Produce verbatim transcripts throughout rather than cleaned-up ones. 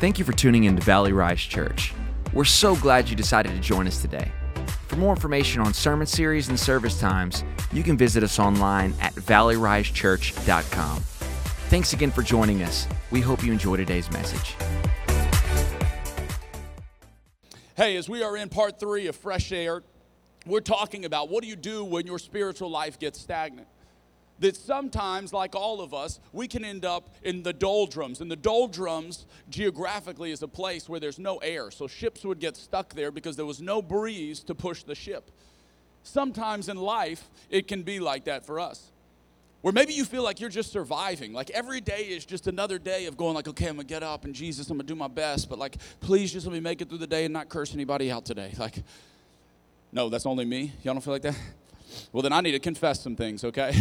Thank you for tuning in to Valley Rise Church. We're so glad you decided to join us today. For more information on sermon series and service times, you can visit us online at valley rise church dot com. Thanks again for joining us. We hope you enjoy today's message. Hey, as we are in part three of Fresh Air, we're talking about what do you do when your spiritual life gets stagnant? That sometimes, like all of us, we can end up in the doldrums. And the doldrums, geographically, is a place where there's no air. So ships would get stuck there because there was no breeze to push the ship. Sometimes in life, it can be like that for us. Where maybe you feel like you're just surviving. Like every day is just another day of going like, okay, I'm going to get up and Jesus, I'm going to do my best. But like, please just let me make it through the day and not curse anybody out today. Like, no, that's only me. Y'all don't feel like that? Well, then I need to confess some things, okay?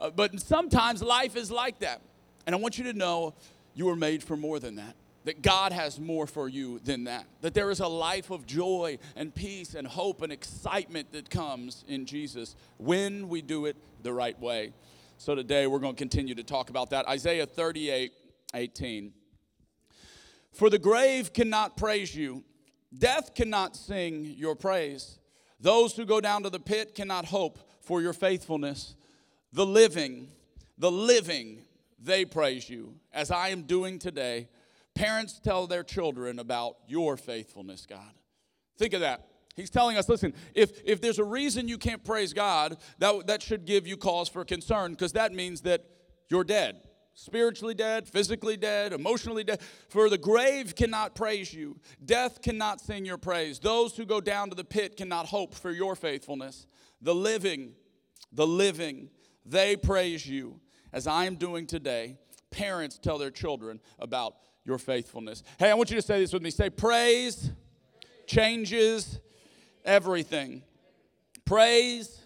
Uh, but sometimes life is like that. And I want you to know you were made for more than that. That God has more for you than that. That there is a life of joy and peace and hope and excitement that comes in Jesus when we do it the right way. So today we're going to continue to talk about that. Isaiah thirty-eight, eighteen. For the grave cannot praise you. Death cannot sing your praise. Those who go down to the pit cannot hope for your faithfulness. The living, the living, they praise you, as I am doing today. Parents tell their children about your faithfulness, God. Think of that. He's telling us, listen, if if there's a reason you can't praise God, that, that should give you cause for concern, because that means that you're dead. Spiritually dead, physically dead, emotionally dead. For the grave cannot praise you. Death cannot sing your praise. Those who go down to the pit cannot hope for your faithfulness. The living, the living, they praise you, as I am doing today. Parents tell their children about your faithfulness. Hey, I want you to say this with me. Say, praise changes everything. Praise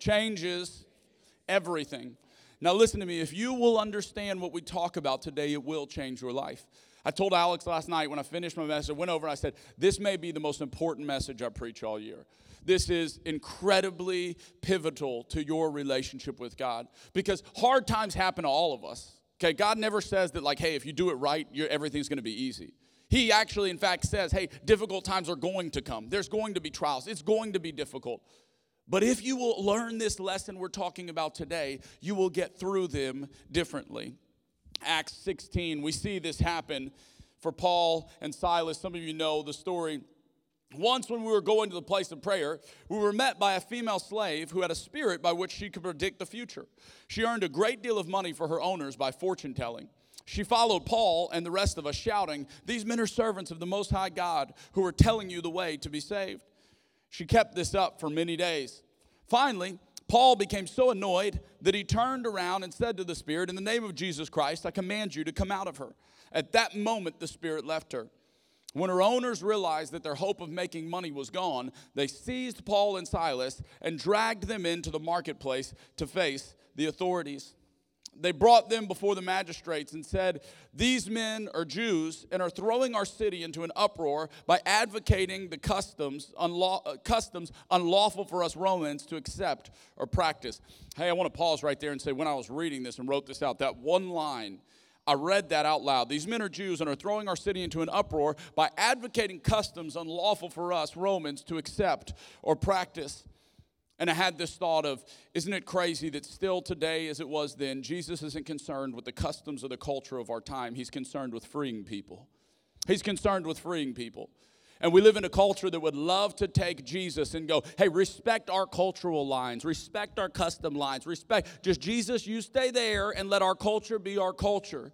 changes everything. Now listen to me. If you will understand what we talk about today, it will change your life. I told Alex last night when I finished my message, I went over and I said, this may be the most important message I preach all year. This is incredibly pivotal to your relationship with God, because hard times happen to all of us. Okay, God never says that like, hey, if you do it right, you're, everything's going to be easy. He actually, in fact, says, hey, difficult times are going to come. There's going to be trials. It's going to be difficult. But if you will learn this lesson we're talking about today, you will get through them differently. Acts sixteen, we see this happen for Paul and Silas. Some of you know the story. Once when we were going to the place of prayer, we were met by a female slave who had a spirit by which she could predict the future. She earned a great deal of money for her owners by fortune telling. She followed Paul and the rest of us shouting, these men are servants of the Most High God who are telling you the way to be saved. She kept this up for many days. Finally, Paul became so annoyed that he turned around and said to the spirit, in the name of Jesus Christ, I command you to come out of her. At that moment, the spirit left her. When her owners realized that their hope of making money was gone, they seized Paul and Silas and dragged them into the marketplace to face the authorities. They brought them before the magistrates and said, these men are Jews and are throwing our city into an uproar by advocating the customs unlaw- customs unlawful for us Romans to accept or practice. Hey, I want to pause right there and say, when I was reading this and wrote this out, that one line, I read that out loud. These men are Jews and are throwing our city into an uproar by advocating customs unlawful for us Romans to accept or practice. And I had this thought of, isn't it crazy that still today as it was then, Jesus isn't concerned with the customs or the culture of our time. He's concerned with freeing people. He's concerned with freeing people. And we live in a culture that would love to take Jesus and go, hey, respect our cultural lines, respect our custom lines, respect, just Jesus, you stay there and let our culture be our culture.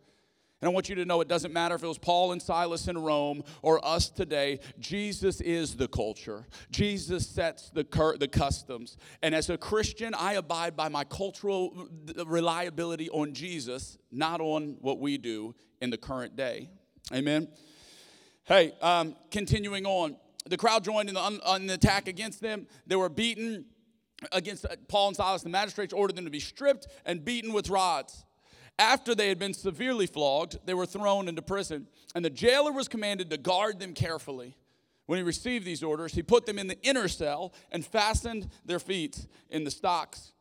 And I want you to know it doesn't matter if it was Paul and Silas in Rome or us today. Jesus is the culture. Jesus sets the cur- the customs. And as a Christian, I abide by my cultural reliability on Jesus, not on what we do in the current day. Amen. Hey, um, continuing on, the crowd joined in the, un- on the attack against them. They were beaten against Paul and Silas. The magistrates ordered them to be stripped and beaten with rods. After they had been severely flogged, they were thrown into prison, and the jailer was commanded to guard them carefully. When he received these orders, he put them in the inner cell and fastened their feet in the stocks.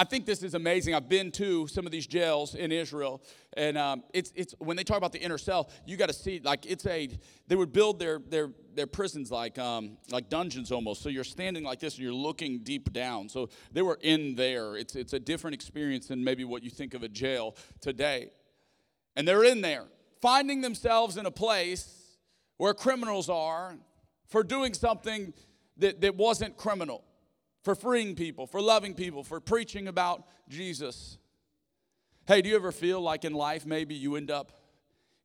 I think this is amazing. I've been to some of these jails in Israel, and um, it's it's when they talk about the inner cell, you got to see like it's a they would build their their their prisons like um, like dungeons almost. So you're standing like this and you're looking deep down. So they were in there. It's it's a different experience than maybe what you think of a jail today. And they're in there, finding themselves in a place where criminals are for doing something that, that wasn't criminal. For freeing people, for loving people, for preaching about Jesus. Hey, do you ever feel like in life maybe you end up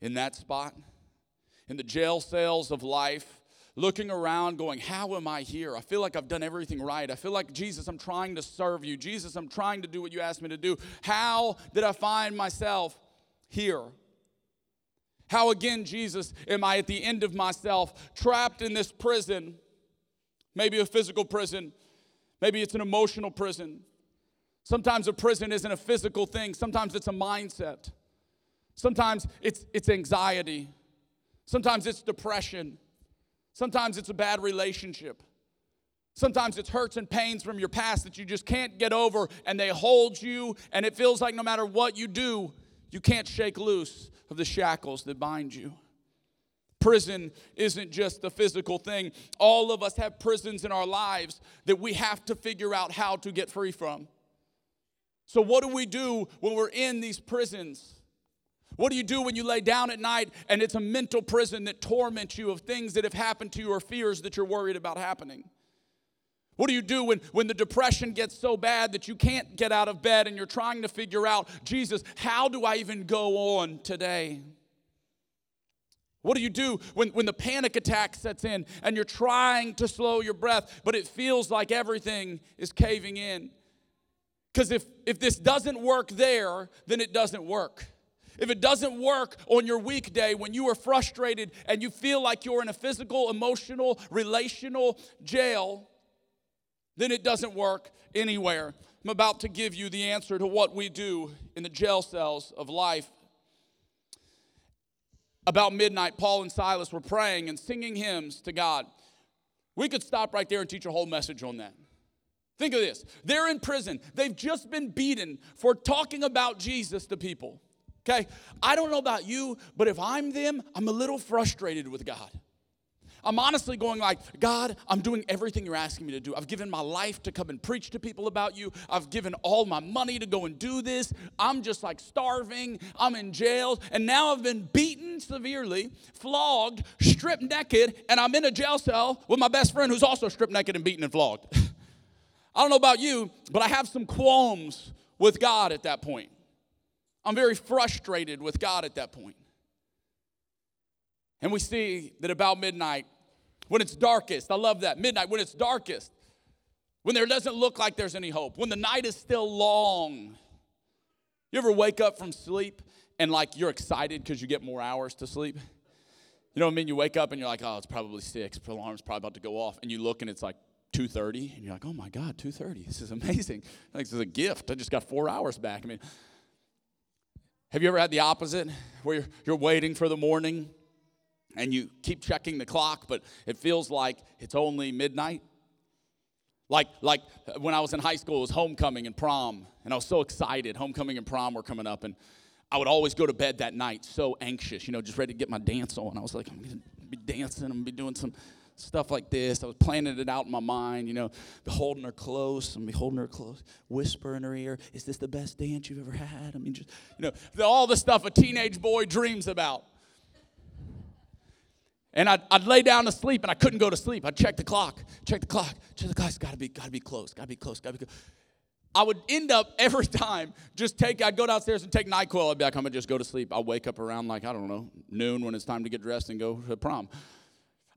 in that spot? In the jail cells of life, looking around going, how am I here? I feel like I've done everything right. I feel like, Jesus, I'm trying to serve you. Jesus, I'm trying to do what you asked me to do. How did I find myself here? How, again, Jesus, am I at the end of myself, trapped in this prison, maybe a physical prison? Maybe it's an emotional prison. Sometimes a prison isn't a physical thing. Sometimes it's a mindset. Sometimes it's it's anxiety. Sometimes it's depression. Sometimes it's a bad relationship. Sometimes it's hurts and pains from your past that you just can't get over, and they hold you, and it feels like no matter what you do, you can't shake loose of the shackles that bind you. Prison isn't just a physical thing. All of us have prisons in our lives that we have to figure out how to get free from. So what do we do when we're in these prisons? What do you do when you lay down at night and it's a mental prison that torments you of things that have happened to you or fears that you're worried about happening? What do you do when, when the depression gets so bad that you can't get out of bed and you're trying to figure out, Jesus, how do I even go on today? What do you do when, when the panic attack sets in and you're trying to slow your breath, but it feels like everything is caving in? Because if, if this doesn't work there, then it doesn't work. If it doesn't work on your weekday when you are frustrated and you feel like you're in a physical, emotional, relational jail, then it doesn't work anywhere. I'm about to give you the answer to what we do in the jail cells of life. About midnight, Paul and Silas were praying and singing hymns to God. We could stop right there and teach a whole message on that. Think of this. They're in prison. They've just been beaten for talking about Jesus to people. Okay? I don't know about you, but if I'm them, I'm a little frustrated with God. I'm honestly going like, God, I'm doing everything you're asking me to do. I've given my life to come and preach to people about you. I've given all my money to go and do this. I'm just like starving. I'm in jail. And now I've been beaten severely, flogged, stripped naked, and I'm in a jail cell with my best friend who's also stripped naked and beaten and flogged. I don't know about you, but I have some qualms with God at that point. I'm very frustrated with God at that point. And we see that about midnight, when it's darkest, I love that, midnight, when it's darkest, when there doesn't look like there's any hope, when the night is still long. You ever wake up from sleep and like you're excited because you get more hours to sleep? You know what I mean? You wake up and you're like, oh, it's probably six, the alarm's probably about to go off. And you look and it's like two thirty, and you're like, oh my God, two thirty, this is amazing. I think this is a gift. I just got four hours back. I mean, have you ever had the opposite where you're, you're waiting for the morning? And you keep checking the clock, but it feels like it's only midnight. Like like when I was in high school, it was homecoming and prom, and I was so excited. Homecoming and prom were coming up, and I would always go to bed that night so anxious, you know, just ready to get my dance on. I was like, I'm going to be dancing. I'm going to be doing some stuff like this. I was planning it out in my mind, you know, holding her close. I'm holding her close, whisper in her ear, is this the best dance you've ever had? I mean, just, you know, all the stuff a teenage boy dreams about. And I'd, I'd lay down to sleep, and I couldn't go to sleep. I'd check the clock, check the clock, check the clock. It's got to be, got to be close, got to be close, got to be close. I would end up every time just take, I'd go downstairs and take NyQuil. I'd be like, I'm going to just go to sleep. I'll wake up around like, I don't know, noon when it's time to get dressed and go to prom.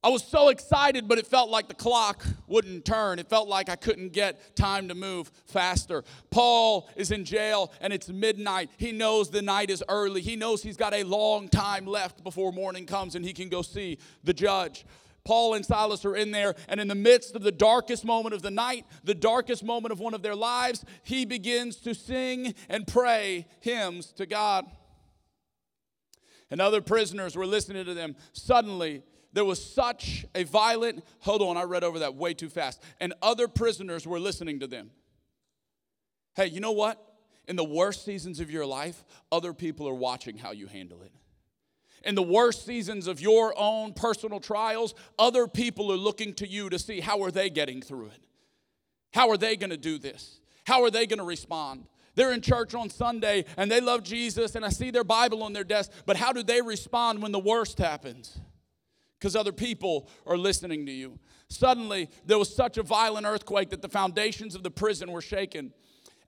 I was so excited, but it felt like the clock wouldn't turn. It felt like I couldn't get time to move faster. Paul is in jail, and it's midnight. He knows the night is early. He knows he's got a long time left before morning comes, and he can go see the judge. Paul and Silas are in there, and in the midst of the darkest moment of the night, the darkest moment of one of their lives, he begins to sing and pray hymns to God. And other prisoners were listening to them. Suddenly, there was such a violent, hold on, I read over that way too fast. And other prisoners were listening to them. Hey, you know what? In the worst seasons of your life, other people are watching how you handle it. In the worst seasons of your own personal trials, other people are looking to you to see how are they getting through it. How are they going to do this? How are they going to respond? They're in church on Sunday, and they love Jesus, and I see their Bible on their desk, but how do they respond when the worst happens? Because other people are listening to you. Suddenly, there was such a violent earthquake that the foundations of the prison were shaken.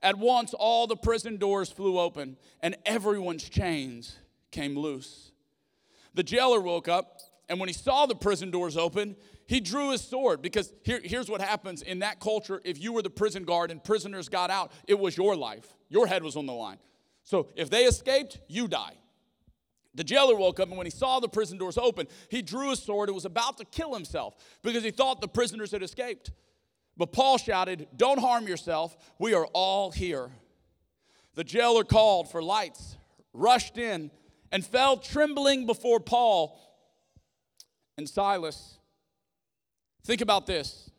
At once, all the prison doors flew open, and everyone's chains came loose. The jailer woke up, and when he saw the prison doors open, he drew his sword. Because here, here's what happens in that culture. If you were the prison guard and prisoners got out, it was your life. Your head was on the line. So if they escaped, you die. The jailer woke up, and when he saw the prison doors open, he drew his sword and was about to kill himself because he thought the prisoners had escaped. But Paul shouted, "Don't harm yourself. We are all here." The jailer called for lights, rushed in, and fell trembling before Paul and Silas. Think about this.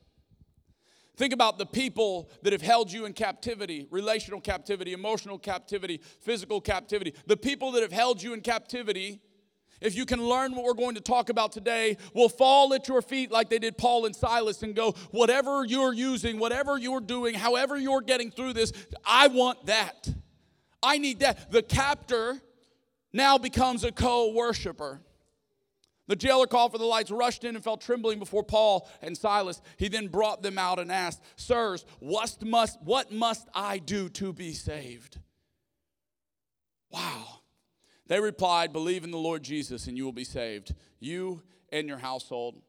Think about the people that have held you in captivity, relational captivity, emotional captivity, physical captivity. The people that have held you in captivity, if you can learn what we're going to talk about today, will fall at your feet like they did Paul and Silas and go, whatever you're using, whatever you're doing, however you're getting through this, I want that. I need that. The captor now becomes a co-worshiper. The jailer called for the lights, rushed in, and fell trembling before Paul and Silas. He then brought them out and asked, "Sirs, what must, what must I do to be saved?" Wow. They replied, "Believe in the Lord Jesus and you will be saved, you and your household."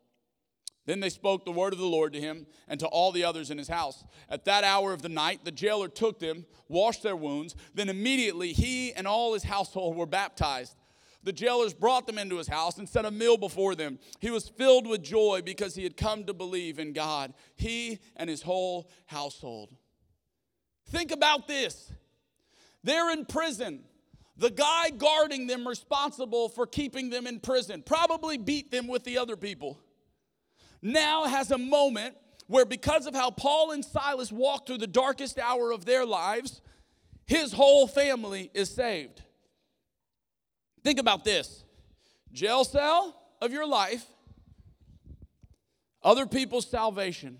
Then they spoke the word of the Lord to him and to all the others in his house. At that hour of the night, the jailer took them, washed their wounds. Then immediately he and all his household were baptized. The jailers brought them into his house and set a meal before them. He was filled with joy because he had come to believe in God, he and his whole household. Think about this. They're in prison. The guy guarding them, responsible for keeping them in prison, probably beat them with the other people, now has a moment where, because of how Paul and Silas walked through the darkest hour of their lives, his whole family is saved. Think about this. Jail cell of your life, other people's salvation.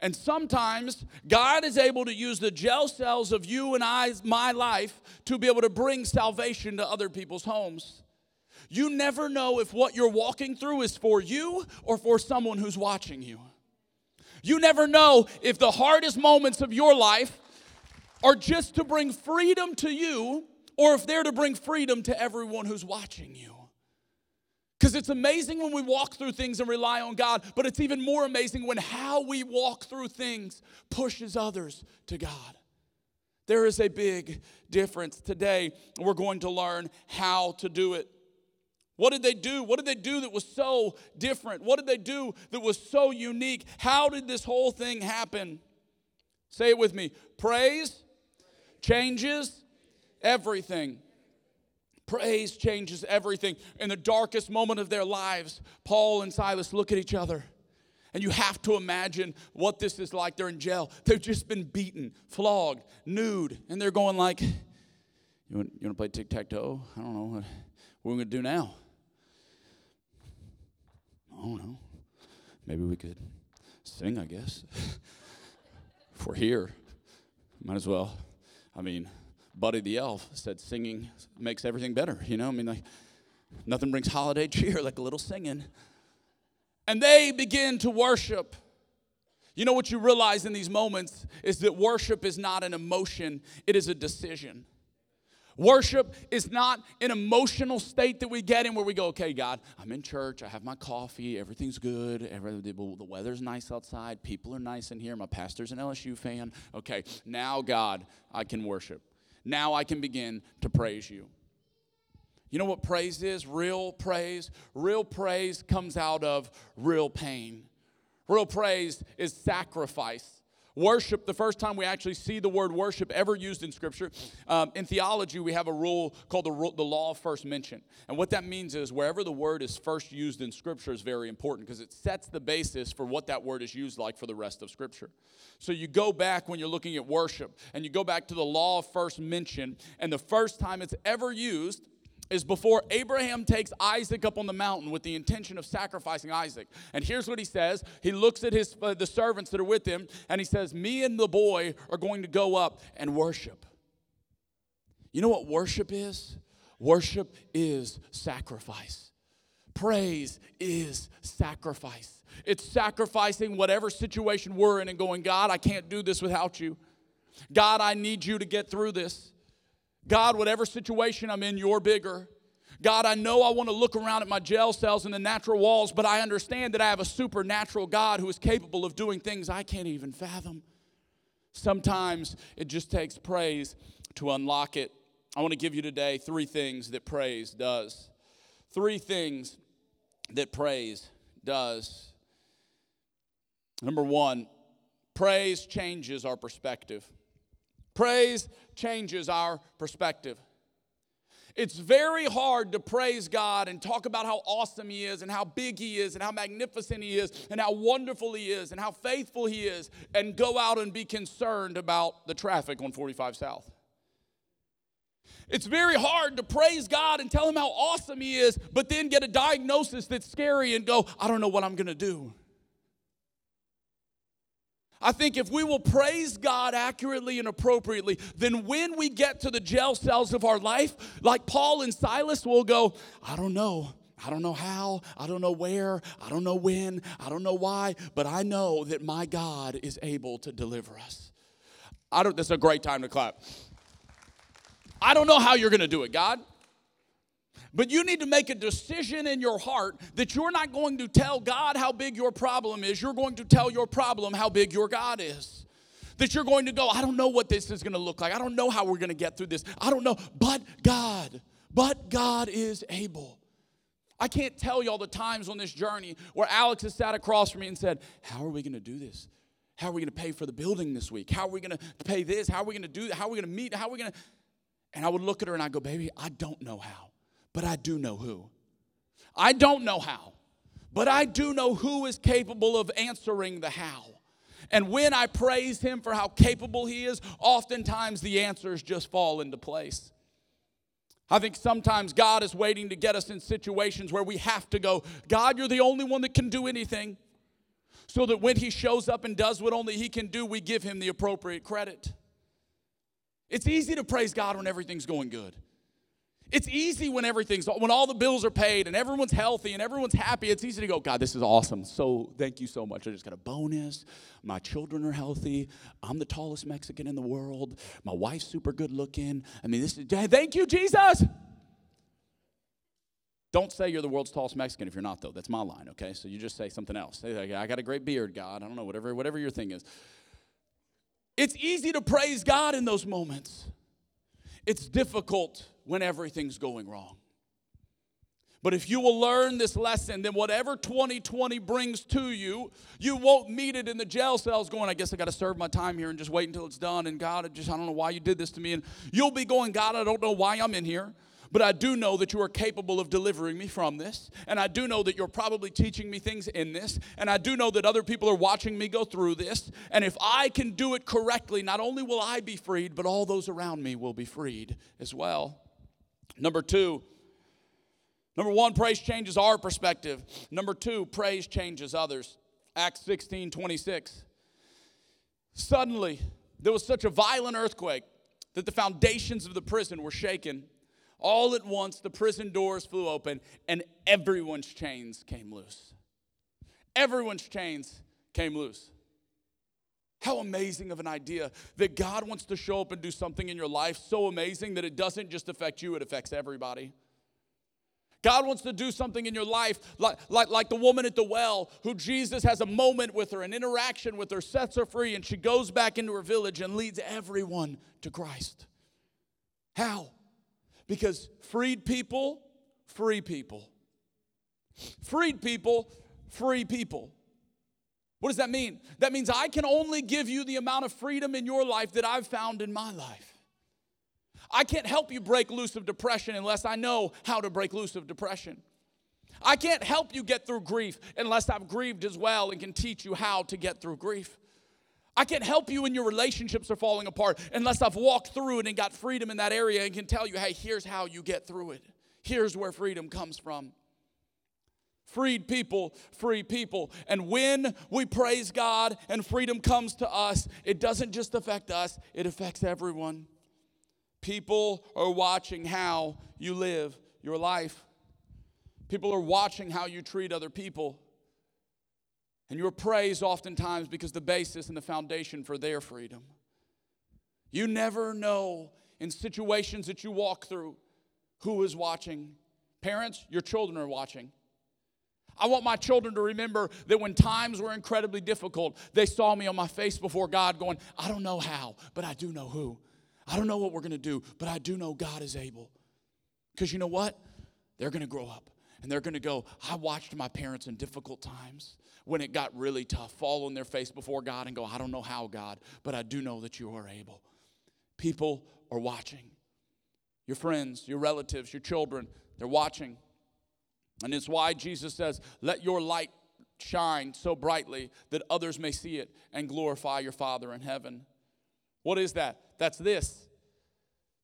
And sometimes God is able to use the jail cells of you and I's, my life, to be able to bring salvation to other people's homes. You never know if what you're walking through is for you or for someone who's watching you. You never know if the hardest moments of your life are just to bring freedom to you, or if they're to bring freedom to everyone who's watching you. Because it's amazing when we walk through things and rely on God, but it's even more amazing when how we walk through things pushes others to God. There is a big difference. Today, we're going to learn how to do it. What did they do? What did they do that was so different? What did they do that was so unique? How did this whole thing happen? Say it with me. Praise changes everything. Praise changes everything. In the darkest moment of their lives, Paul and Silas look at each other. And you have to imagine what this is like. They're in jail. They've just been beaten, flogged, nude. And they're going like, you want, you want to play tic-tac-toe? I don't know. What, what are we going to do now? I don't know. Maybe we could sing, I guess. If we're here, might as well. I mean, Buddy the Elf said singing makes everything better. You know, I mean, like, nothing brings holiday cheer like a little singing. And they begin to worship. You know what you realize in these moments is that worship is not an emotion, it is a decision. Worship is not an emotional state that we get in where we go, okay, God, I'm in church, I have my coffee, everything's good, the weather's nice outside, people are nice in here, my pastor's an L S U fan. Okay, now, God, I can worship. Now I can begin to praise you. You know what praise is? Real praise. Real praise comes out of real pain. Real praise is sacrifice. Worship, the first time we actually see the word worship ever used in Scripture, um, in theology we have a rule called the, rule, the law of first mention. And what that means is wherever the word is first used in Scripture is very important because it sets the basis for what that word is used like for the rest of Scripture. So you go back when you're looking at worship and you go back to the law of first mention, and the first time it's ever used is before Abraham takes Isaac up on the mountain with the intention of sacrificing Isaac. And here's what he says. He looks at his uh, the servants that are with him, and he says, me and the boy are going to go up and worship. You know what worship is? Worship is sacrifice. Praise is sacrifice. It's sacrificing whatever situation we're in and going, God, I can't do this without you. God, I need you to get through this. God, whatever situation I'm in, you're bigger. God, I know I want to look around at my jail cells and the natural walls, but I understand that I have a supernatural God who is capable of doing things I can't even fathom. Sometimes it just takes praise to unlock it. I want to give you today three things that praise does. Three things that praise does. Number one, praise changes our perspective. Praise changes our perspective. It's very hard to praise God and talk about how awesome He is and how big He is and how magnificent He is and how wonderful He is and how faithful He is and go out and be concerned about the traffic on forty-five South. It's very hard to praise God and tell Him how awesome He is, but then get a diagnosis that's scary and go, I don't know what I'm going to do. I think if we will praise God accurately and appropriately, then when we get to the jail cells of our life, like Paul and Silas, we'll go, I don't know. I don't know how. I don't know where. I don't know when. I don't know why. But I know that my God is able to deliver us. I don't. That's a great time to clap. I don't know how you're going to do it, God. But you need to make a decision in your heart that you're not going to tell God how big your problem is. You're going to tell your problem how big your God is. That you're going to go, I don't know what this is going to look like. I don't know how we're going to get through this. I don't know. But God, but God is able. I can't tell you all the times on this journey where Alex has sat across from me and said, how are we going to do this? How are we going to pay for the building this week? How are we going to pay this? How are we going to do that? How are we going to meet? How are we going to? And I would look at her and I'd go, baby, I don't know how. But I do know who. I don't know how, but I do know who is capable of answering the how. And when I praise Him for how capable He is, oftentimes the answers just fall into place. I think sometimes God is waiting to get us in situations where we have to go, God, you're the only one that can do anything. So that when He shows up and does what only He can do, we give Him the appropriate credit. It's easy to praise God when everything's going good. It's easy when everything's, when all the bills are paid and everyone's healthy and everyone's happy. It's easy to go, God, this is awesome. So thank you so much. I just got a bonus. My children are healthy. I'm the tallest Mexican in the world. My wife's super good looking. I mean, this is, thank you, Jesus. Don't say you're the world's tallest Mexican if you're not, though. That's my line, okay? So you just say something else. Say, I got a great beard, God. I don't know, whatever, whatever your thing is. It's easy to praise God in those moments. It's difficult when everything's going wrong. But if you will learn this lesson, then whatever twenty twenty brings to you, you won't meet it in the jail cells going, I guess I got to serve my time here and just wait until it's done. And God, I just, I don't know why you did this to me. And you'll be going, God, I don't know why I'm in here. But I do know that you are capable of delivering me from this. And I do know that you're probably teaching me things in this. And I do know that other people are watching me go through this. And if I can do it correctly, not only will I be freed, but all those around me will be freed as well. Number two, number one, praise changes our perspective. Number two, praise changes others. Acts sixteen twenty-six. Suddenly, there was such a violent earthquake that the foundations of the prison were shaken. All at once, the prison doors flew open, and everyone's chains came loose. Everyone's chains came loose. How amazing of an idea that God wants to show up and do something in your life so amazing that it doesn't just affect you, it affects everybody. God wants to do something in your life like, like, like the woman at the well who Jesus has a moment with her, an interaction with her, sets her free, and she goes back into her village and leads everyone to Christ. How? Because freed people, free people. Freed people, free people. What does that mean? That means I can only give you the amount of freedom in your life that I've found in my life. I can't help you break loose of depression unless I know how to break loose of depression. I can't help you get through grief unless I've grieved as well and can teach you how to get through grief. I can't help you when your relationships are falling apart unless I've walked through it and got freedom in that area and can tell you, hey, here's how you get through it. Here's where freedom comes from. Freed people, free people. And when we praise God and freedom comes to us, it doesn't just affect us, it affects everyone. People are watching how you live your life. People are watching how you treat other people. And you're praised oftentimes because the basis and the foundation for their freedom. You never know in situations that you walk through who is watching. Parents, your children are watching. I want my children to remember that when times were incredibly difficult, they saw me on my face before God going, I don't know how, but I do know who. I don't know what we're going to do, but I do know God is able. Because you know what? They're going to grow up. And they're going to go, I watched my parents in difficult times when it got really tough, fall on their face before God and go, I don't know how, God, but I do know that you are able. People are watching. Your friends, your relatives, your children, they're watching. And it's why Jesus says, let your light shine so brightly that others may see it and glorify your Father in heaven. What is that? That's this.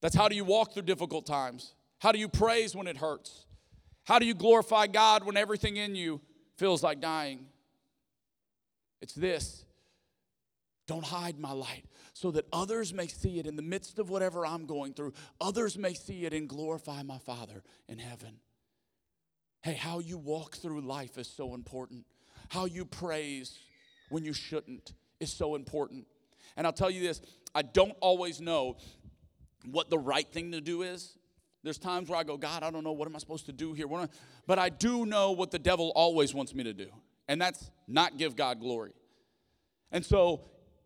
That's how do you walk through difficult times? How do you praise when it hurts? How do you glorify God when everything in you feels like dying? It's this. Don't hide my light so that others may see it in the midst of whatever I'm going through. Others may see it and glorify my Father in heaven. Hey, how you walk through life is so important. How you praise when you shouldn't is so important. And I'll tell you this, I don't always know what the right thing to do is. There's times where I go, God, I don't know. What am I supposed to do here? What am I? But I do know what the devil always wants me to do, and that's not give God glory. And so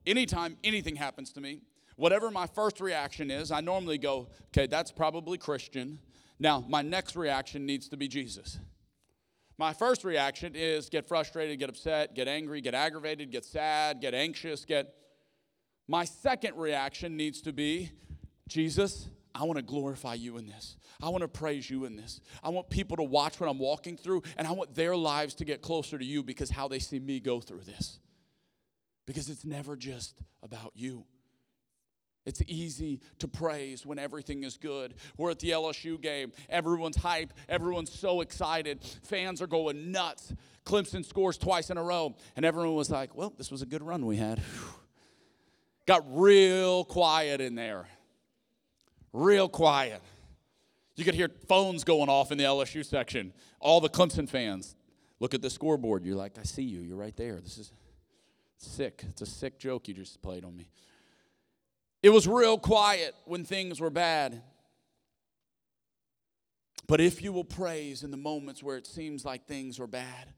anytime anything happens to me, whatever my first reaction is, I normally go, okay, that's probably Christian. Now, my next reaction needs to be Jesus. My first reaction is get frustrated, get upset, get angry, get aggravated, get sad, get anxious, get... My second reaction needs to be, Jesus, I want to glorify you in this. I want to praise you in this. I want people to watch what I'm walking through, and I want their lives to get closer to you because how they see me go through this. Because it's never just about you. It's easy to praise when everything is good. We're at the L S U game. Everyone's hype. Everyone's so excited. Fans are going nuts. Clemson scores twice in a row. And everyone was like, well, this was a good run we had. Whew. Got real quiet in there. Real quiet. You could hear phones going off in the L S U section. All the Clemson fans. Look at the scoreboard. You're like, I see you. You're right there. This is sick. It's a sick joke you just played on me. It was real quiet when things were bad. But if you will praise in the moments where it seems like things are bad,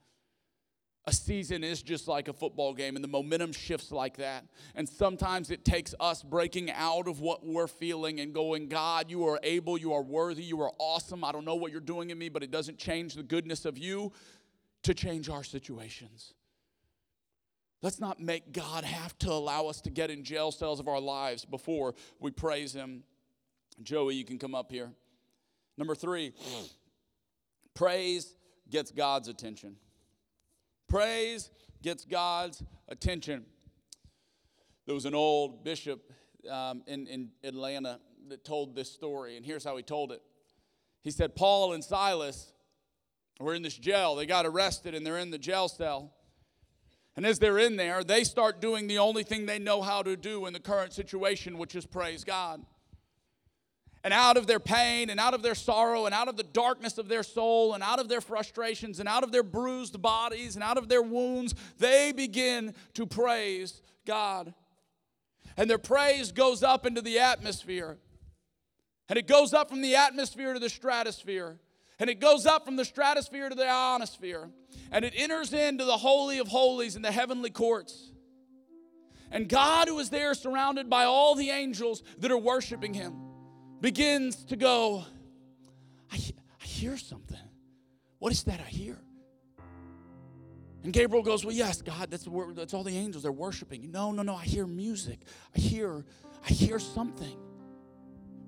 a season is just like a football game, and the momentum shifts like that. And sometimes it takes us breaking out of what we're feeling and going, God, you are able, you are worthy, you are awesome. I don't know what you're doing in me, but it doesn't change the goodness of you to change our situations. Let's not make God have to allow us to get in jail cells of our lives before we praise him. Joey, you can come up here. Number three, praise gets God's attention. Praise gets God's attention. There was an old bishop um, in, in Atlanta that told this story, and here's how he told it. He said, Paul and Silas were in this jail. They got arrested, and they're in the jail cell. And as they're in there, they start doing the only thing they know how to do in the current situation, which is praise God. And out of their pain and out of their sorrow and out of the darkness of their soul and out of their frustrations and out of their bruised bodies and out of their wounds, they begin to praise God. And their praise goes up into the atmosphere. And it goes up from the atmosphere to the stratosphere. And it goes up from the stratosphere to the ionosphere. And it enters into the Holy of Holies in the heavenly courts. And God, who is there surrounded by all the angels that are worshiping him, begins to go, I, I hear something. What is that I hear? And Gabriel goes, well, yes, God, that's that's all the angels. They're worshiping. No, no, no, I hear music. I hear, I hear something.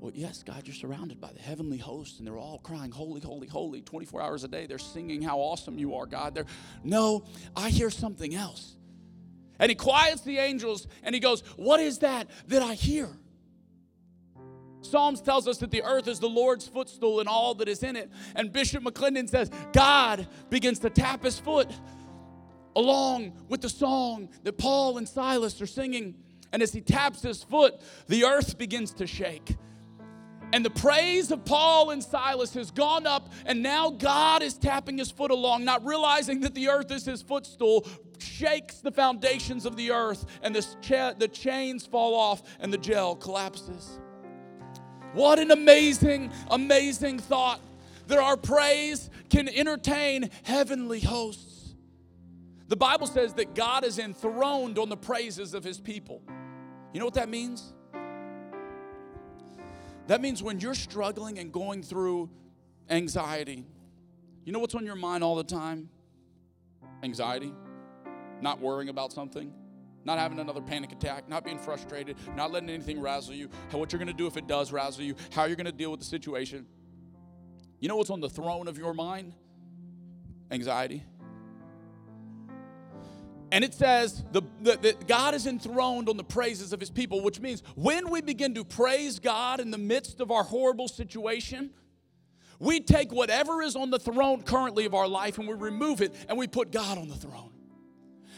Well, yes, God, you're surrounded by the heavenly host, and they're all crying, holy, holy, holy, twenty-four hours a day. They're singing how awesome you are, God. They're, no, I hear something else. And he quiets the angels, and he goes, what is that that I hear? Psalms tells us that the earth is the Lord's footstool and all that is in it. And Bishop McClendon says, God begins to tap his foot along with the song that Paul and Silas are singing. And as he taps his foot, the earth begins to shake. And the praise of Paul and Silas has gone up, and now God is tapping his foot along, not realizing that the earth is his footstool, shakes the foundations of the earth, and this cha- the chains fall off, and the jail collapses. What an amazing, amazing thought that our praise can entertain heavenly hosts. The Bible says that God is enthroned on the praises of his people. You know what that means? That means when you're struggling and going through anxiety, you know what's on your mind all the time? Anxiety, not worrying about something. Not having another panic attack, not being frustrated, not letting anything razzle you, how, what you're going to do if it does razzle you, how you're going to deal with the situation. You know what's on the throne of your mind? Anxiety. And it says the, the, that God is enthroned on the praises of his people, which means when we begin to praise God in the midst of our horrible situation, we take whatever is on the throne currently of our life and we remove it and we put God on the throne.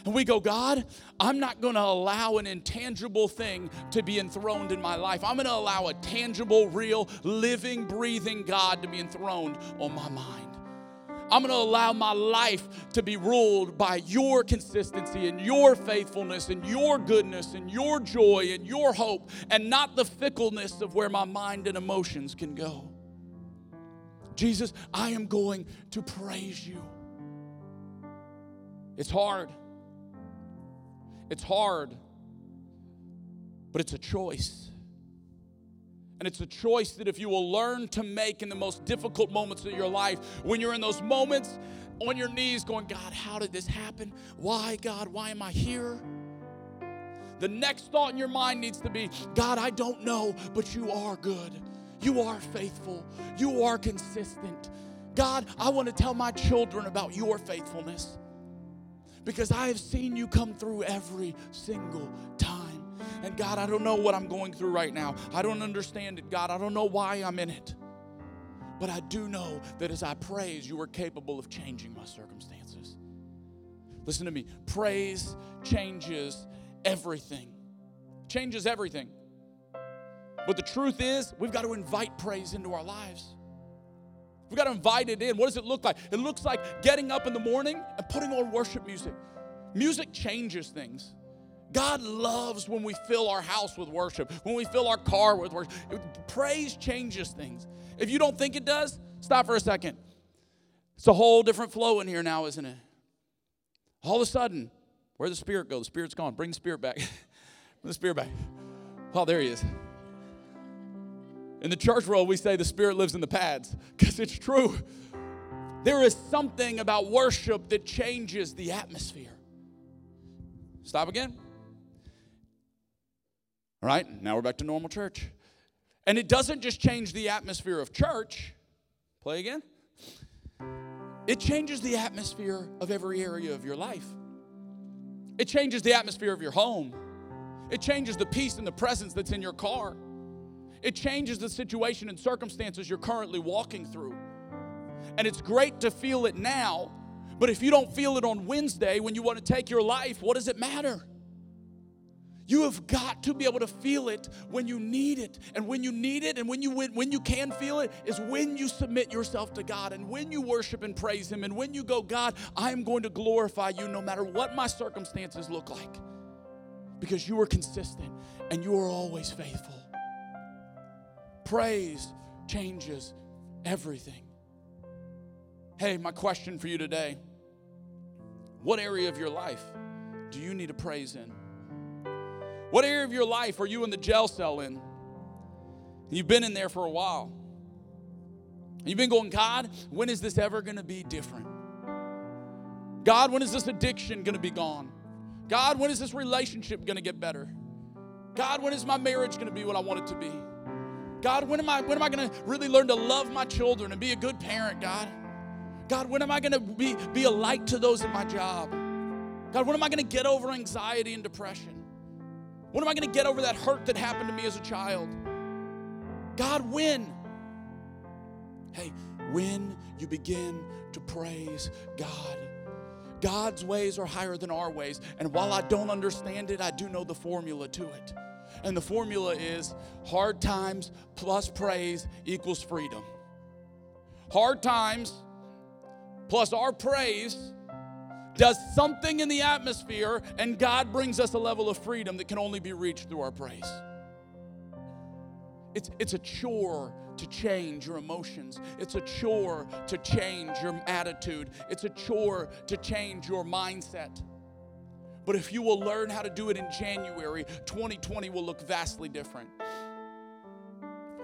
And we go, God, I'm not going to allow an intangible thing to be enthroned in my life. I'm going to allow a tangible, real, living, breathing God to be enthroned on my mind. I'm going to allow my life to be ruled by your consistency and your faithfulness and your goodness and your joy and your hope and not the fickleness of where my mind and emotions can go. Jesus, I am going to praise you. It's hard. It's hard, but it's a choice. And it's a choice that if you will learn to make in the most difficult moments of your life, when you're in those moments on your knees going, God, how did this happen? Why, God, why am I here? The next thought in your mind needs to be, God, I don't know, but you are good. You are faithful. You are consistent. God, I want to tell my children about your faithfulness. Because I have seen you come through every single time. And God, I don't know what I'm going through right now. I don't understand it, God. I don't know why I'm in it. But I do know that as I praise, you are capable of changing my circumstances. Listen to me. Praise changes everything. Changes everything. But the truth is, we've got to invite praise into our lives. We've got to invite it in. What does it look like? It looks like getting up in the morning and putting on worship music. Music changes things. God loves when we fill our house with worship, when we fill our car with worship. Praise changes things. If you don't think it does, stop for a second. It's a whole different flow in here now, isn't it? All of a sudden, where'd the Spirit go? The Spirit's gone. Bring the Spirit back. Bring the Spirit back. Oh, there he is. In the church world, we say the Spirit lives in the pads because it's true. There is something about worship that changes the atmosphere. Stop again. All right, now we're back to normal church. And it doesn't just change the atmosphere of church. Play again. It changes the atmosphere of every area of your life. It changes the atmosphere of your home. It changes the peace and the presence that's in your car. It changes the situation and circumstances you're currently walking through. And it's great to feel it now, but if you don't feel it on Wednesday when you want to take your life, what does it matter? You have got to be able to feel it when you need it. And when you need it and when you when you can feel it is when you submit yourself to God and when you worship and praise him and when you go, God, I am going to glorify you no matter what my circumstances look like because you are consistent and you are always faithful. Praise changes everything. Hey, my question for you today, what area of your life do you need to praise in? What area of your life are you in the jail cell in? You've been in there for a while. You've been going, God, when is this ever going to be different? God, when is this addiction going to be gone? God, when is this relationship going to get better? God, when is my marriage going to be what I want it to be? God, when am I, when am I going to really learn to love my children and be a good parent, God? God, when am I going to be, be a light to those at my job? God, when am I going to get over anxiety and depression? When am I going to get over that hurt that happened to me as a child? God, when? Hey, when you begin to praise God. God's ways are higher than our ways. And while I don't understand it, I do know the formula to it. And the formula is hard times plus praise equals freedom. Hard times plus our praise does something in the atmosphere, and God brings us a level of freedom that can only be reached through our praise. It's, it's a chore to change your emotions. It's a chore to change your attitude. It's a chore to change your mindset. But if you will learn how to do it in January, twenty twenty will look vastly different.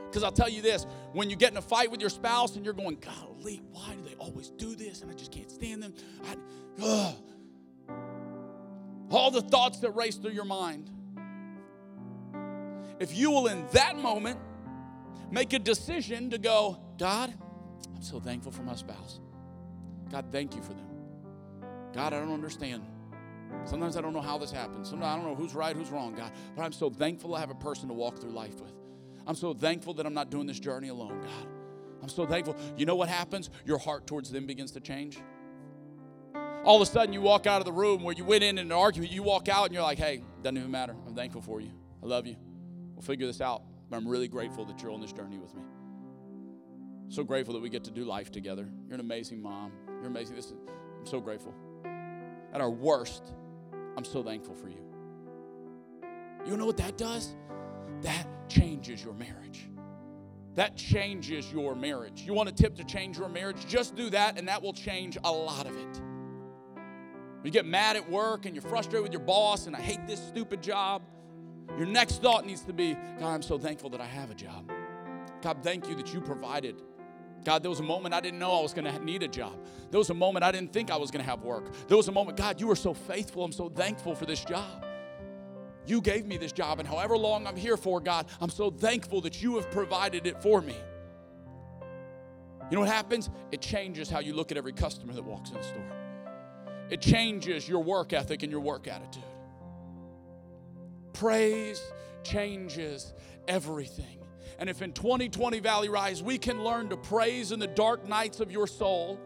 Because I'll tell you this, when you get in a fight with your spouse and you're going, golly, why do they always do this? And I just can't stand them. I, ugh. All the thoughts that race through your mind. If you will, in that moment, make a decision to go, God, I'm so thankful for my spouse. God, thank you for them. God, I don't understand. Sometimes I don't know how this happens. Sometimes I don't know who's right, who's wrong, God. But I'm so thankful I have a person to walk through life with. I'm so thankful that I'm not doing this journey alone, God. I'm so thankful. You know what happens? Your heart towards them begins to change. All of a sudden, you walk out of the room where you went in in an argument. You walk out and you're like, hey, doesn't even matter. I'm thankful for you. I love you. We'll figure this out. But I'm really grateful that you're on this journey with me. So grateful that we get to do life together. You're an amazing mom. You're amazing. This is, I'm so grateful. At our worst, I'm so thankful for you. You know what that does? That changes your marriage. That changes your marriage. You want a tip to change your marriage? Just do that, and that will change a lot of it. You get mad at work, and you're frustrated with your boss, and I hate this stupid job. Your next thought needs to be, God, I'm so thankful that I have a job. God, thank you that you provided. God, there was a moment I didn't know I was going to need a job. There was a moment I didn't think I was going to have work. There was a moment, God, you were so faithful. I'm so thankful for this job. You gave me this job, and however long I'm here for, God, I'm so thankful that you have provided it for me. You know what happens? It changes how you look at every customer that walks in the store. It changes your work ethic and your work attitude. Praise changes everything. And if in twenty twenty Valley Rise we can learn to praise in the dark nights of your soul,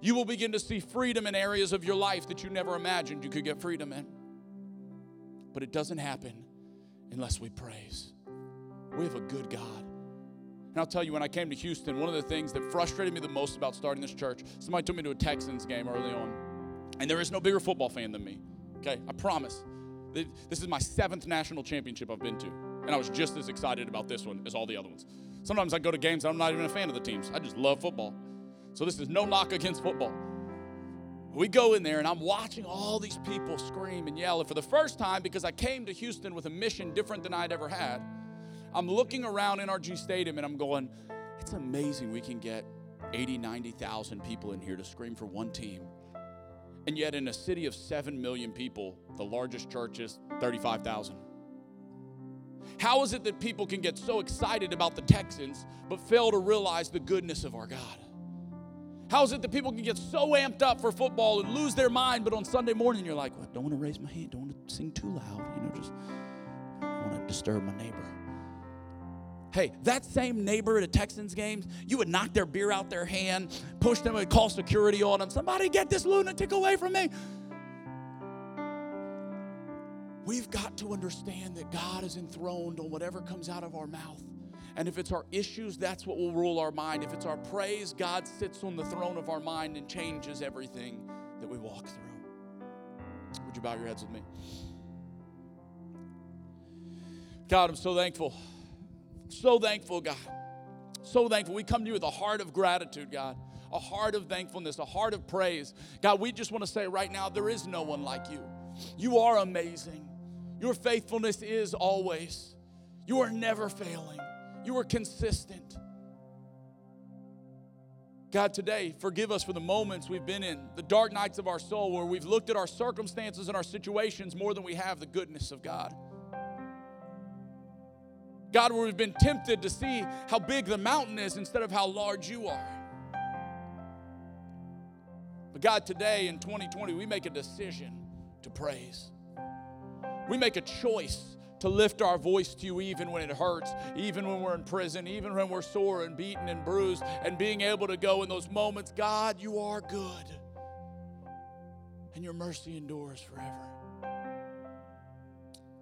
you will begin to see freedom in areas of your life that you never imagined you could get freedom in. But it doesn't happen unless we praise. We have a good God. And I'll tell you, when I came to Houston, one of the things that frustrated me the most about starting this church, somebody took me to a Texans game early on, and there is no bigger football fan than me. Okay, I promise. This is my seventh national championship I've been to, and I was just as excited about this one as all the other ones. Sometimes I go to games and I'm not even a fan of the teams. I just love football. So this is no knock against football. We go in there, and I'm watching all these people scream and yell. And for the first time, because I came to Houston with a mission different than I'd ever had, I'm looking around N R G Stadium, and I'm going, it's amazing we can get eighty, ninety thousand people in here to scream for one team. And yet in a city of seven million people, the largest church is thirty-five thousand. How is it that people can get so excited about the Texans but fail to realize the goodness of our God? How is it that people can get so amped up for football and lose their mind, but on Sunday morning you're like, well, I don't want to raise my hand, don't want to sing too loud, you know, just I want to disturb my neighbor. Hey, that same neighbor at a Texans game, you would knock their beer out their hand, push them, and call security on them. Somebody get this lunatic away from me. We've got to understand that God is enthroned on whatever comes out of our mouth. And if it's our issues, that's what will rule our mind. If it's our praise, God sits on the throne of our mind and changes everything that we walk through. Would you bow your heads with me? God, I'm so thankful. So thankful, God. So thankful. We come to you with a heart of gratitude, God. A heart of thankfulness. A heart of praise. God, we just want to say right now, there is no one like you. You are amazing. Your faithfulness is always. You are never failing. You are consistent. God, today, forgive us for the moments we've been in, the dark nights of our soul where we've looked at our circumstances and our situations more than we have the goodness of God. God, where we've been tempted to see how big the mountain is instead of how large you are. But God, today in twenty twenty, we make a decision to praise. We make a choice to lift our voice to you even when it hurts, even when we're in prison, even when we're sore and beaten and bruised, and being able to go in those moments, God, you are good, and your mercy endures forever.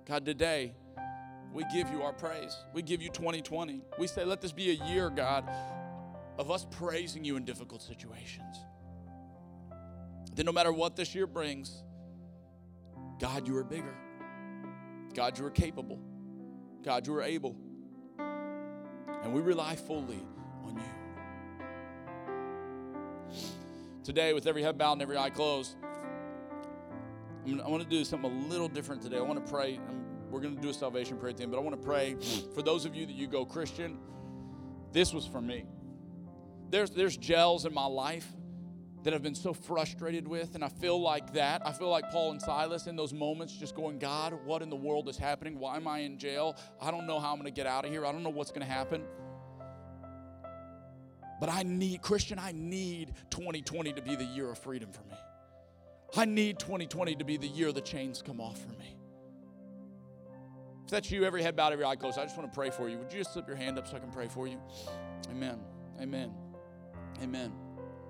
God, today, we give you our praise. We give you twenty twenty. We say, let this be a year, God, of us praising you in difficult situations. That no matter what this year brings, God, you are bigger. God, you are capable. God, you are able. And we rely fully on you. Today, with every head bowed and every eye closed, I'm, I want to do something a little different today. I want to pray. I'm, we're going to do a salvation prayer thing, but I want to pray for those of you that you go, Christian, this was for me. There's, there's gels in my life that I've been so frustrated with, and I feel like that. I feel like Paul and Silas in those moments just going, God, what in the world is happening? Why am I in jail? I don't know how I'm going to get out of here. I don't know what's going to happen. But I need, Christian, I need twenty twenty to be the year of freedom for me. I need twenty twenty to be the year the chains come off for me. If that's you, every head bowed, every eye closed, I just want to pray for you. Would you just slip your hand up so I can pray for you? Amen. Amen. Amen.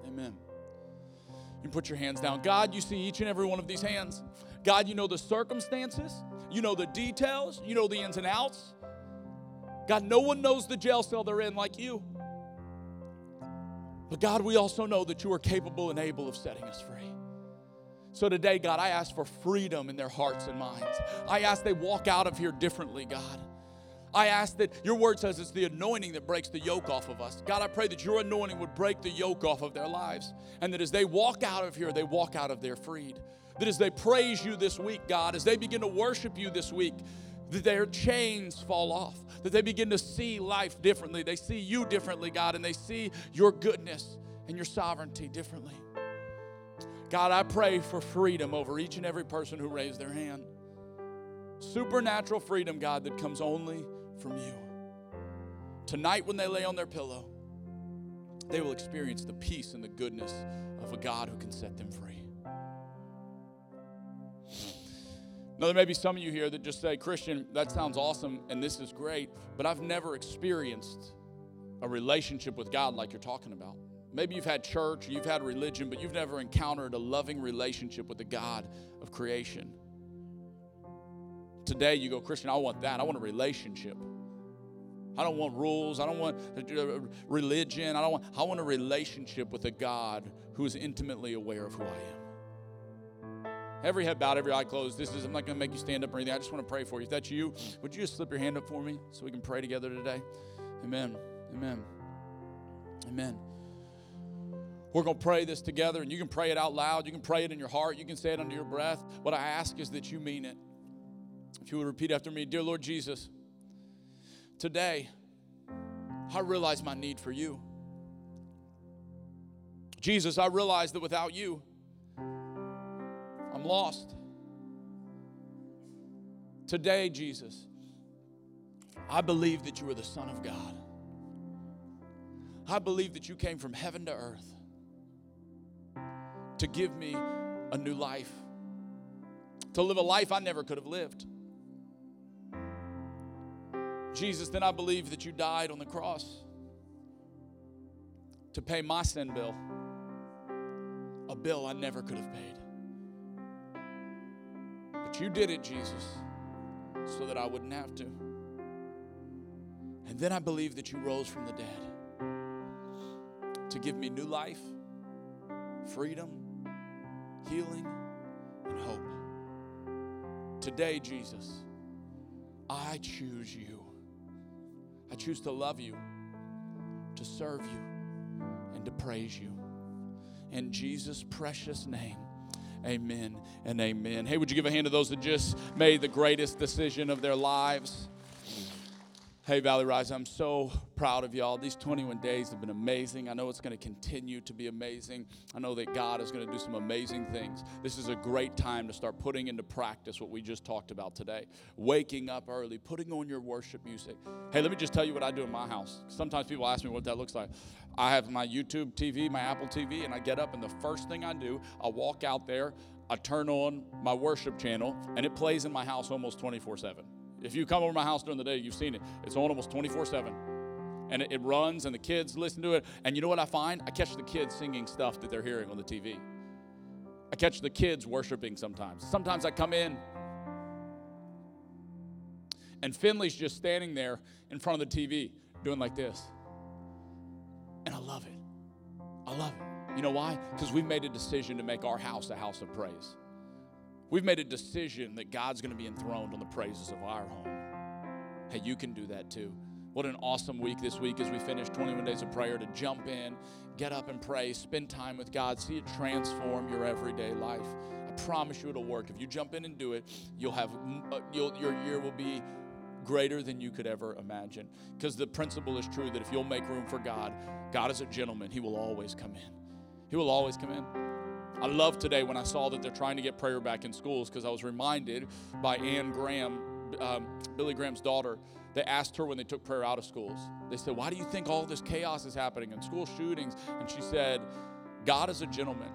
Amen. You put your hands down. God, you see each and every one of these hands. God, you know the circumstances. You know the details. You know the ins and outs. God, no one knows the jail cell they're in like you. But God, we also know that you are capable and able of setting us free. So today, God, I ask for freedom in their hearts and minds. I ask they walk out of here differently, God. I ask that your word says it's the anointing that breaks the yoke off of us. God, I pray that your anointing would break the yoke off of their lives, and that as they walk out of here, they walk out of there freed. That as they praise you this week, God, as they begin to worship you this week, that their chains fall off, that they begin to see life differently. They see you differently, God, and they see your goodness and your sovereignty differently. God, I pray for freedom over each and every person who raised their hand. Supernatural freedom, God, that comes only from you. Tonight when they lay on their pillow, they will experience the peace and the goodness of a God who can set them free. Now, there may be some of you here that just say, Christian, that sounds awesome and this is great, but I've never experienced a relationship with God like you're talking about. Maybe you've had church, you've had religion, but you've never encountered a loving relationship with the God of creation. Today you go, Christian, I want that. I want a relationship. I don't want rules. I don't want religion. I don't want, I want a relationship with a God who is intimately aware of who I am. Every head bowed, every eye closed. This is, I'm not going to make you stand up or anything. I just want to pray for you. If that's you, would you just slip your hand up for me so we can pray together today? Amen. Amen. Amen. We're going to pray this together, and you can pray it out loud. You can pray it in your heart. You can say it under your breath. What I ask is that you mean it. If you would repeat after me, dear Lord Jesus, today I realize my need for you. Jesus, I realize that without you, I'm lost. Today, Jesus, I believe that you are the Son of God. I believe that you came from heaven to earth to give me a new life, to live a life I never could have lived. Jesus, then I believe that you died on the cross to pay my sin bill, a bill I never could have paid. But you did it, Jesus, so that I wouldn't have to. And then I believe that you rose from the dead to give me new life, freedom, healing, and hope. Today, Jesus, I choose you. I choose to love you, to serve you, and to praise you. In Jesus' precious name, amen and amen. Hey, would you give a hand to those that just made the greatest decision of their lives? Hey, Valley Rise, I'm so proud. proud of y'all. These twenty-one days have been amazing. I know it's going to continue to be amazing. I know that God is going to do some amazing things. This is a great time to start putting into practice what we just talked about today. Waking up early, putting on your worship music. Hey, let me just tell you what I do in my house. Sometimes people ask me what that looks like. I have my YouTube T V, my Apple T V, and I get up, and the first thing I do, I walk out there, I turn on my worship channel, and it plays in my house almost twenty-four seven. If you come over to my house during the day, you've seen it. It's on almost twenty-four seven. And it, it runs, and the kids listen to it. And you know what I find? I catch the kids singing stuff that they're hearing on the T V. I catch the kids worshiping sometimes. Sometimes I come in, and Finley's just standing there in front of the T V doing like this. And I love it. I love it. You know why? Because we've made a decision to make our house a house of praise. We've made a decision that God's going to be enthroned on the praises of our home. Hey, you can do that too. What an awesome week this week as we finish twenty-one days of prayer to jump in, get up and pray, spend time with God, see it transform your everyday life. I promise you it'll work. If you jump in and do it, you'll have you'll, your year will be greater than you could ever imagine. Because the principle is true that if you'll make room for God, God is a gentleman. He will always come in. He will always come in. I love today when I saw that they're trying to get prayer back in schools because I was reminded by Ann Graham, um, Billy Graham's daughter. They asked her when they took prayer out of schools. They said, why do you think all this chaos is happening and school shootings? And she said, God is a gentleman.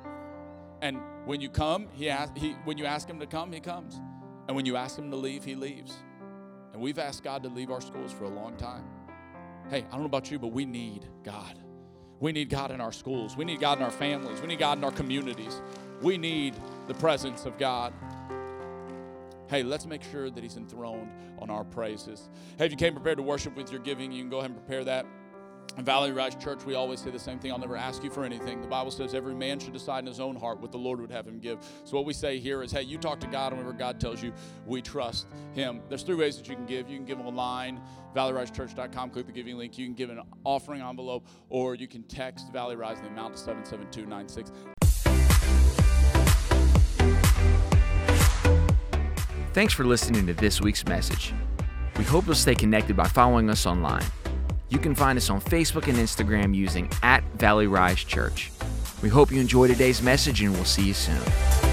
And when you come, he, ask, he when you ask him to come, he comes. And when you ask him to leave, he leaves. And we've asked God to leave our schools for a long time. Hey, I don't know about you, but we need God. We need God in our schools. We need God in our families. We need God in our communities. We need the presence of God. Hey, let's make sure that he's enthroned on our praises. Hey, if you came prepared to worship with your giving, you can go ahead and prepare that. In Valley Rise Church, we always say the same thing. I'll never ask you for anything. The Bible says every man should decide in his own heart what the Lord would have him give. So what we say here is, hey, you talk to God, and whenever God tells you, we trust him. There's three ways that you can give. You can give online, valley rise church dot com. Click the giving link. You can give an offering envelope, or you can text Valley Rise in the amount of seven seven two nine six. Thanks for listening to this week's message. We hope you'll stay connected by following us online. You can find us on Facebook and Instagram using at Valley Rise Church. We hope you enjoy today's message, and we'll see you soon.